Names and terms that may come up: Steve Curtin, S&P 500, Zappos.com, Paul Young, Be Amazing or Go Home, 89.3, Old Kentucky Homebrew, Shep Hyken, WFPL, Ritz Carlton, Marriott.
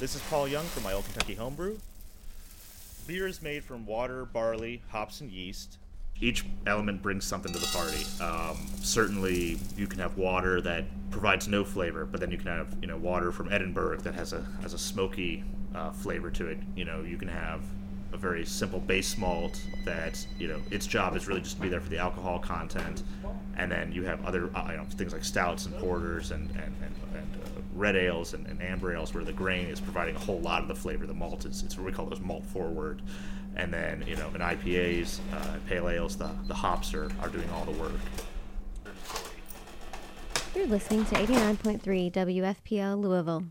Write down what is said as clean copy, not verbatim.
This is Paul Young from my Old Kentucky Homebrew. Beer is made from water, barley, hops, and yeast. Each element brings something to the party. Certainly, you can have water that provides no flavor, but then you can have, water from Edinburgh that has a smoky flavor to it. You can have a very simple base malt that its job is really just to be there for the alcohol content, and then you have other things like stouts and porters and red ales and amber ales where the grain is providing a whole lot of the flavor. The malt is what we call those malt forward, and then in IPAs, pale ales, the hops are doing all the work. You're listening to 89.3 WFPL Louisville.